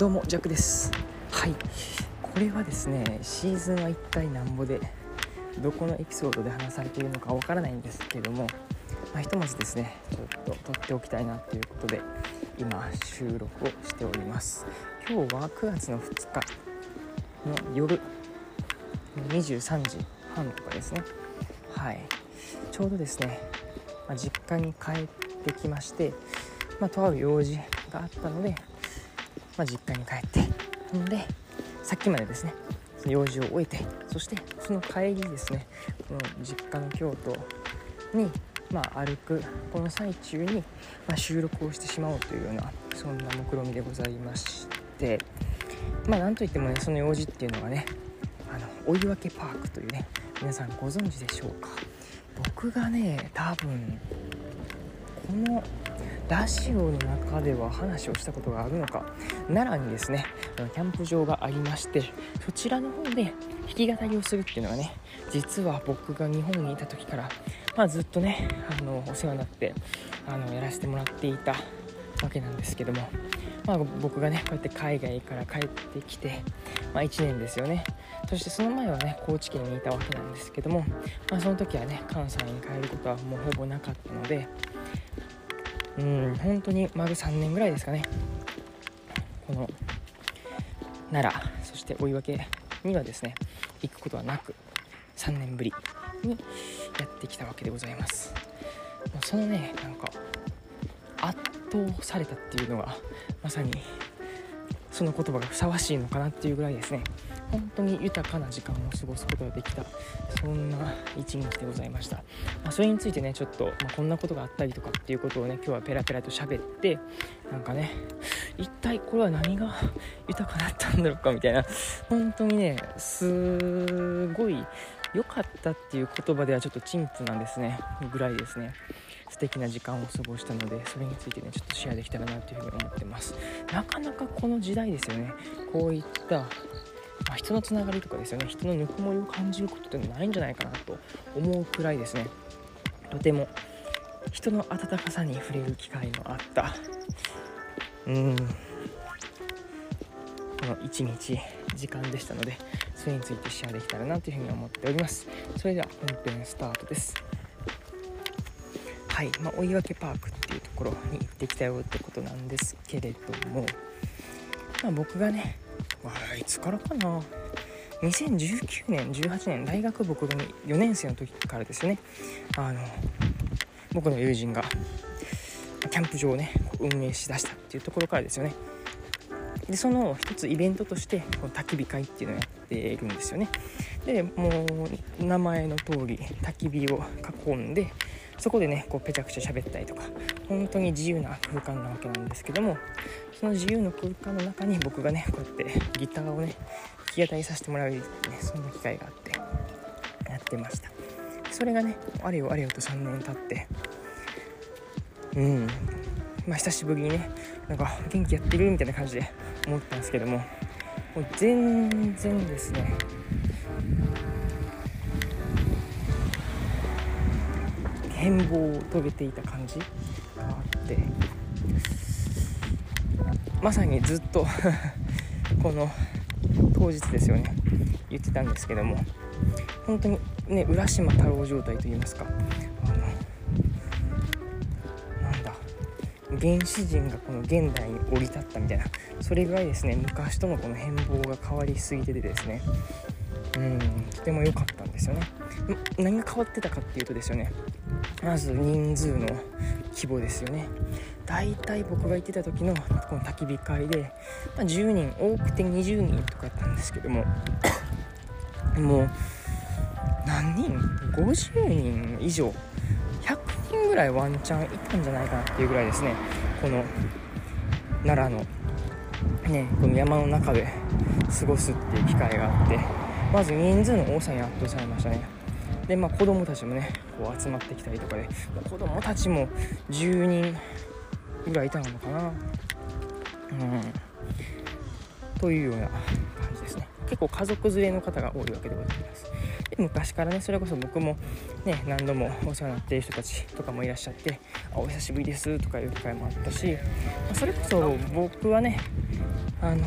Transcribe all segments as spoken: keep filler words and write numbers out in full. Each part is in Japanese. どうもジャックです。はい、これはですね、シーズンは一体なんぼでどこのエピソードで話されているのかわからないんですけども、まあ、ひとまずですねちょっと撮っておきたいなということで今収録をしております。今日はくがつのふつかの夜にじゅうさんじはんとかですね。はい、ちょうどですね、まあ、実家に帰ってきまして、まあ、とある用事があったので、まあ、実家に帰ってのでさっきまでですねその用事を終えて、そしてその帰りですね、この実家の京都に、まあ、歩くこの最中に、まあ、収録をしてしまおうというようなそんな目論見でございまして、まあ、なんといってもねその用事っていうのがね、あの追い分けパークというね、皆さんご存知でしょうか。僕がね多分このラジオの中では話をしたことがあるのか、奈良にですねキャンプ場がありまして、そちらの方で弾き語りをするっていうのがね、実は僕が日本にいた時から、まあ、ずっとねあのお世話になってあのやらせてもらっていたわけなんですけども、まあ、僕がねこうやって海外から帰ってきて、まあ、いちねんですよね。そしてその前はね高知県にいたわけなんですけども、まあ、その時はね関西に帰ることはもうほぼなかったので、うん本当に丸さんねんぐらいですかね、この奈良そして追い分けにはですね行くことはなくさんねんぶりにやってきたわけでございます。そのねなんか圧倒されたっていうのがまさにその言葉がふさわしいのかなっていうぐらいですね、本当に豊かな時間を過ごすことができたそんな一日でございました。まあ、それについてねちょっと、まあ、こんなことがあったりとかっていうことをね今日はペラペラと喋って、なんかね一体これは何が豊かだったんだろうかみたいな、本当にねすごい良かったっていう言葉ではちょっと陳腐なんですねぐらいですね素敵な時間を過ごしたので、それについてねちょっとシェアできたらなというふうに思ってます。なかなかこの時代ですよね、こういったまあ、人のつながりとかですよね、人のぬくもりを感じることってないんじゃないかなと思うくらいですね、とても人の温かさに触れる機会のあったうーんこの一日時間でしたので、それについてシェアできたらなというふうに思っております。それでは本編スタートです。はい、まあ、追い分けパークっていうところに行ってきたよってことなんですけれども、まあ、僕がねいつからかなにせんじゅうきゅうねんじゅうはちねん大学僕がよねん生の時からですよね、あの僕の友人がキャンプ場をね運営しだしたっていうところからですよね。でその一つイベントとしてこの焚き火会っていうのをやっているんですよね。でもう名前の通り焚き火を囲んで、そこでねこうペチャクチャ喋ったりとか、本当に自由な空間なわけなんですけども、その自由の空間の中に僕がねこうやってギターをね弾き語りさせてもらう、ね、そんな機会があってやってました。それがねあれよあれよとさんねん経って、うんまあ久しぶりにねなんか元気やってるみたいな感じで思ったんですけども、もう全然ですね変貌を遂げていた感じがあって、まさにずっとこの当日ですよね言ってたんですけども、本当にね浦島太郎状態といいますか、あのなんだ原始人がこの現代に降り立ったみたいな、それぐらいですね昔とのこの変貌が変わりすぎててですね、うんとても良かったんですよね。何が変わってたかっていうとですよね、まず人数の規模ですよね。だいたい僕が行ってた時のこの焚き火会で、まあ、じゅうにん多くてにじゅうにんとかやったんですけどももう何人ごじゅうにん以上ひゃくにんぐらいワンチャンいたんじゃないかなっていうぐらいですね、この奈良のねこの山の中で過ごすっていう機会があって、まず人数の多さに圧倒されましたね。でまあ、子供たちもねこう集まってきたりとかで、子供たちもじゅうにんぐらいいたのかな、うん、というような感じですね。結構家族連れの方が多いわけでございます。で昔からねそれこそ僕もね何度もお世話になっている人たちとかもいらっしゃって、あお久しぶりですとかいう機会もあったし、それこそ僕はねあの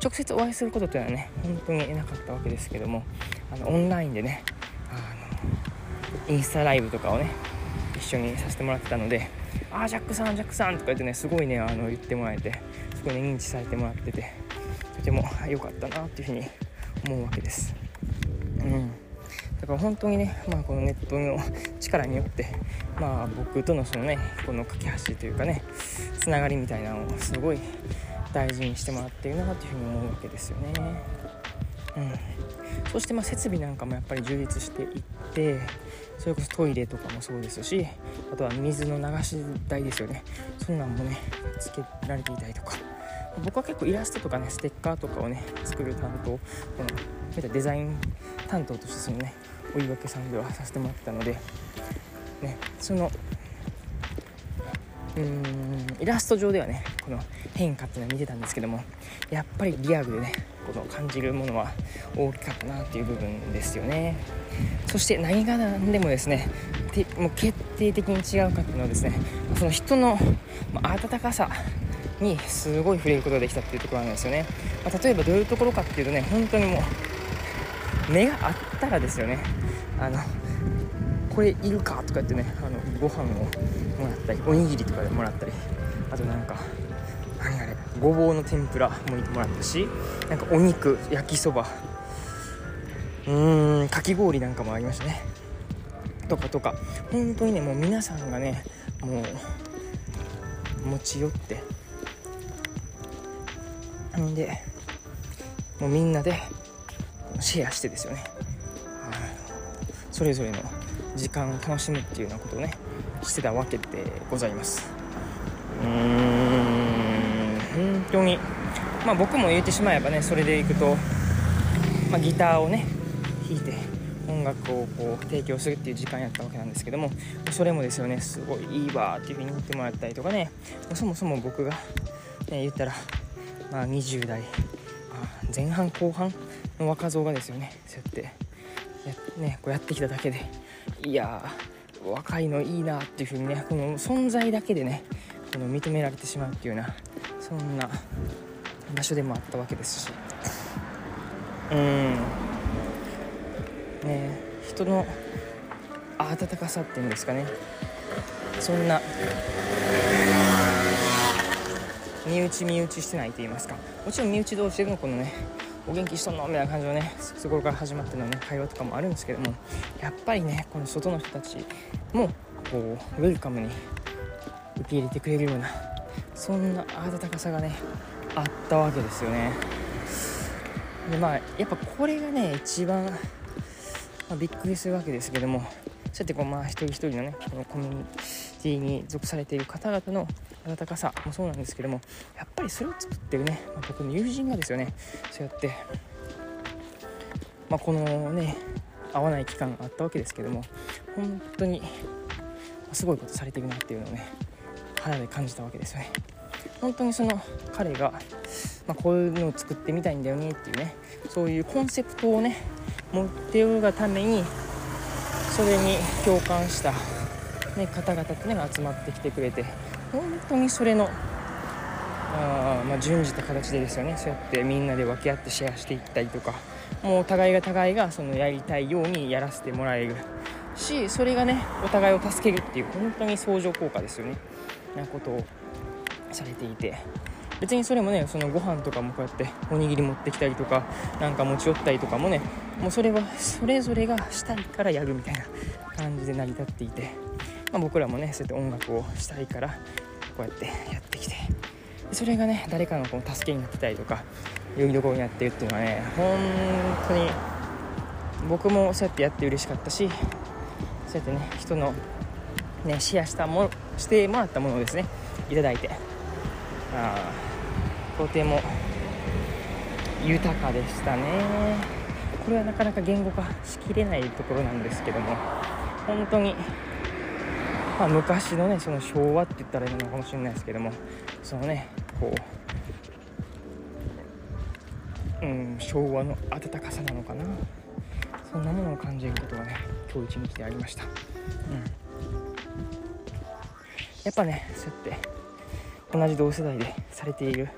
直接お会いすることっていうのはね本当になかったわけですけども、あのオンラインでねあのインスタライブとかをね一緒にさせてもらってたので、あージャックさんジャックさんとか言ってねすごいねあの言ってもらえて、すごいね認知されてもらってて、とても良かったなっていうふうに思うわけです。うん、だから本当にね、まあ、このネットの力によって、まあ、僕とのそのねこの架け橋というかねつながりみたいなのをすごい大事にしてもらっているなというふうに思うわけですよね。うん、そしてまあ設備なんかもやっぱり充実していって、それこそトイレとかもそうですし、あとは水の流し台ですよね、そんなんもねつけられていたりとか、僕は結構イラストとかねステッカーとかをね作る担当、このデザイン担当としてそのねお岩家さんではさせてもらってたので、ね、そのうーんイラスト上ではねこの変化っていうのは見てたんですけども、やっぱりリアルでねこの感じるものは大きかったなっていう部分ですよね。そして何が何でもですねてもう決定的に違うかっていうのはですね、その人の温かさにすごい触れることができたっていうところなんですよね。まあ、例えばどういうところかっていうとね、本当にもう目があったらですよね、あのこれいるかとか言ってね、あのご飯をもらったりおにぎりとかでもらったり、あとなんか何あれごぼうの天ぷらももらったし、なんかお肉焼きそば、うーんかき氷なんかもありましたねとかとか、本当にねもう皆さんがねもう持ち寄ってでもうみんなでシェアしてですよね、あそれぞれの時間を楽しむっていうようなことをねしてたわけでございます。うーん本当に、まあ、僕も言ってしまえばねそれでいくと、まあ、ギターをね弾いて音楽をこう提供するっていう時間やったわけなんですけども、それもですよねすごいいいわっていう風に言ってもらったりとかね、そもそも僕が、ね、言ったらまあ、にじゅう代前半後半の若造がですよねそうやってや、ね、こうやってきただけで、いや若いのいいなっていう風にねこの存在だけでねこの認められてしまうっていうようなそんな場所でもあったわけですし、うん、ね、人の温かさっていうんですかね、そんな身内身内してないと言いますか、もちろん身内同士でのこのねお元気しとんのみたいな感じのねそこから始まってのね会話とかもあるんですけども、やっぱりねこの外の人たちもこうウェルカムに受け入れてくれるようなそんな温かさがねあったわけですよね。でまあやっぱこれがね一番、まあ、びっくりするわけですけども、そうやってこうまあ一人一人のねこのコミュニティに属されている方々の温かさもそうなんですけども、やっぱりそれを作ってるね、まあ、僕の友人がですよねそうやって、まあ、このね会わない期間があったわけですけども、本当にすごいことされてるなっていうのをね肌で感じたわけですよね。本当にその彼が、まあ、こういうのを作ってみたいんだよねっていうねそういうコンセプトをね持っておるがために、それに共感した、ね、方々っていうのが集まってきてくれて、本当にそれのあ、まあ、順次と形でですよねそうやってみんなで分け合ってシェアしていったりとか、もう互いが互いがそのやりたいようにやらせてもらえるし、それがねお互いを助けるっていう本当に相乗効果ですよねなことをされていて、別にそれもねそのご飯とかもこうやっておにぎり持ってきたりとかなんか持ち寄ったりとかもね、もうそれはそれぞれがしたいからやるみたいな感じで成り立っていて、まあ、僕らもねそうやって音楽をしたいからこうやってやってきて、それがね誰かのこう助けになってたりとかよりどころになってるっていうのはね本当に僕もそうやってやって嬉しかったし、そうやってね人のねシェアしたものしてもらったものをですねいただいて、あとても豊かでしたね。これはなかなか言語化しきれないところなんですけども、本当にまあ、昔のねその昭和って言ったらいいのかもしれないですけども、そのねこう、うん、昭和の温かさなのかな、そんなものを感じることがね今日一日でありました。うん、やっぱねそうやって同じ同世代でされている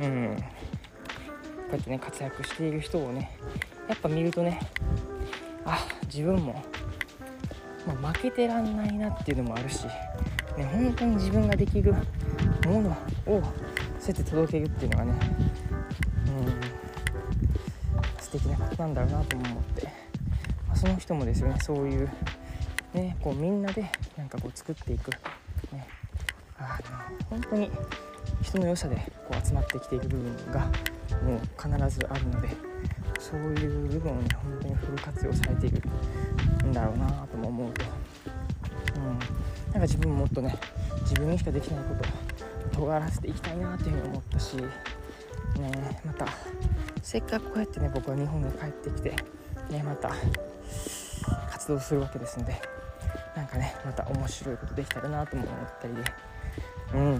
うん、こうやってね活躍している人をねやっぱ見るとね、あ、自分も、まあ、負けてらんないなっていうのもあるし、ね、本当に自分ができるものをそうやって届けるっていうのがね、うん、素敵なことなんだろうなと思って、まあ、その人もですよね、そういうね、こうみんなでなんかこう作っていく、ね、あの本当に人の良さでこう集まってきていく部分がもう必ずあるので、そういう部分を、ね、本当にフル活用されているんだろうなとも思うと、うん、なんか自分ももっとね自分にしかできないことを尖らせていきたいなというふうに思ったし、ね、またせっかくこうやってね僕は日本に帰ってきて、ね、また活動するわけですので、なんかねまた面白いことできたらなとも思ったりで、うん、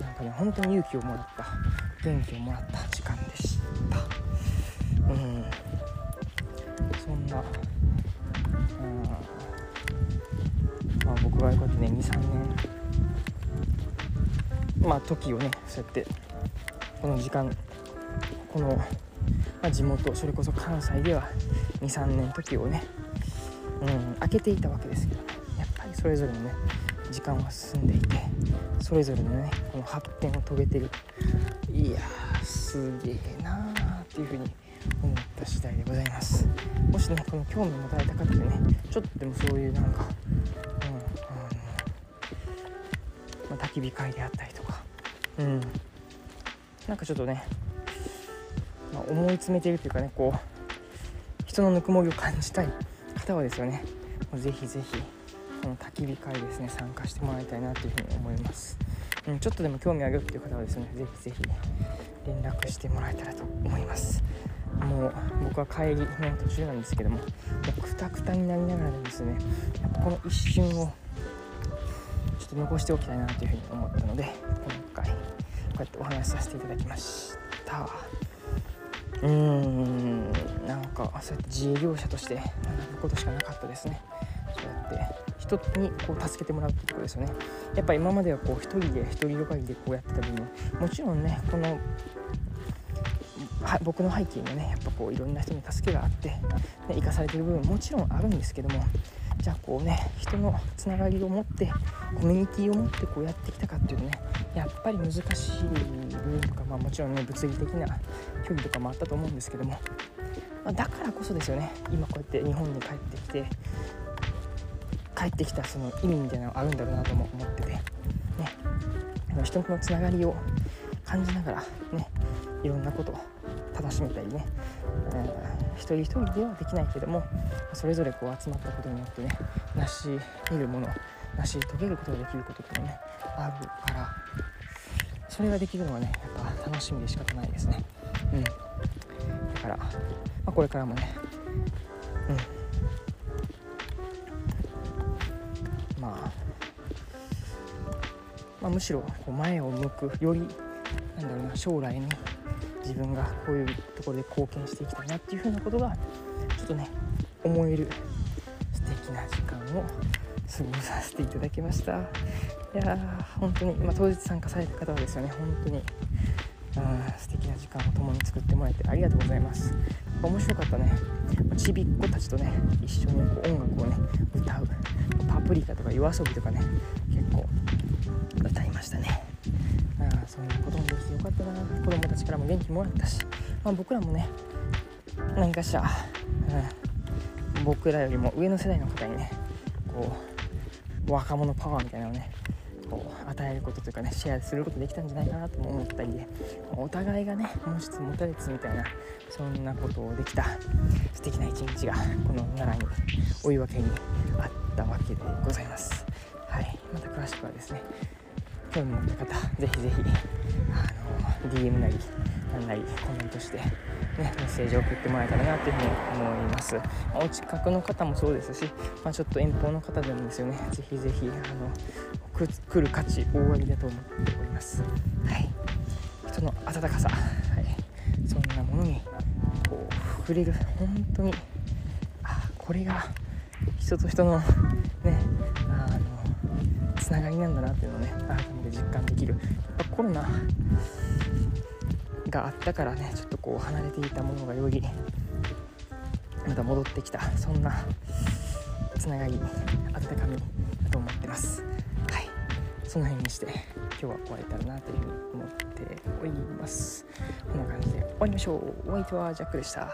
なんかね本当に勇気をもらった、元気をもらった時間でした。うん、そんな、うんまあ、僕がこうやってね にさんねん、まあ、時をねそうやってこの時間この、まあ、地元それこそ関西では にさんねん時をね、うん、空けていたわけですけど、ね、やっぱりそれぞれのね時間は進んでいて、それぞれのねこの発展を遂げてる、いやーすげえなーっていうふうに思った次第でございます。もしねこの興味持たれた方でねちょっとでもそういうなんか、うんあのまあ、焚き火会であったりとか、うん、なんかちょっとね、まあ、思い詰めているというかね、こう人のぬくもりを感じたい方はですよね、ぜひぜひこの焚き火会ですね参加してもらいたいなというふうに思います。うん、ちょっとでも興味あるっていう方はですねぜひぜひ連絡してもらえたらと思います。もう僕は帰りの途中なんですけども、もうクタクタになりながらですねこの一瞬をちょっと残しておきたいなというふうに思ったので、今回こうやってお話しさせていただきました。うーんなんかそうやって自営業者として学ぶことしかなかったですね。そうやって人にこう助けてもらうってことですよね。やっぱり今まではこう一人で一人よがりでこうやってた分、もちろんねこのは僕の背景にねやっぱこういろんな人に助けがあって、ね、生かされてる部分もちろんあるんですけども、じゃあこうね人のつながりを持ってコミュニティを持ってこうやってきたかっていうとね、やっぱり難しい部分とか、まあ、もちろんね物理的な距離とかもあったと思うんですけども、まあ、だからこそですよね今こうやって日本に帰ってきて帰ってきたその意味みたいなのがあるんだろうなとも思ってて、ね、人のつながりを感じながらねいろんなことを楽しめたりね、うん、一人一人ではできないけどもそれぞれこう集まったことによってね成し得るもの、成し遂げることができることってねあるから、それができるのはねやっぱ楽しみで仕方ないですね。うん、だから、まあ、これからもね、うんまあまあ、むしろこう前を向くよりなんだろうな、将来に自分がこういうところで貢献していきたいなっていうふうなことがちょっとね思える素敵な時間を過ごさせていただきました。いや本当に、まあ、当日参加された方はですよね本当にあ素敵な時間を共に作ってもらえてありがとうございます。面白かったね。ちびっ子たちとね一緒にこう音楽をね歌う、パプリカとか夜遊びとかね結構歌いましたね。あそんなこともできてよかったな。子供たちからも元気もらったし、まあ、僕らもね何かしら、うん、僕らよりも上の世代の方にねこう若者パワーみたいなのをね与えることというかねシェアすることできたんじゃないかなとも思ったりで、お互いがね持ちつ持たれつみたいなそんなことをできた素敵な一日がこの奈良にお湯分けにあったわけでございます。はい、また詳しくはですね興味持った方ぜひぜひあの ディーエム なりなんなりコメントして、ね、メッセージを送ってもらえたらなというふうに思います。お近くの方もそうですし、まあ、ちょっと遠方の方でもですよねぜひぜひあの来る価値大ありだと思っております。はい、人の温かさ、はい、そんなものにこう触れる本当にあこれが人と人のねあのつながりなんだなっていうのをね改めて実感できる。やっぱコロナがあったからね、ちょっとこう離れていたものがよりまた戻ってきた、そんなつながり、あったかみだと思ってます。はい、その辺にして今日は終われたらなというふうに思っております。こんな感じで終わりましょう。お相手はジャックでした。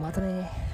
またね。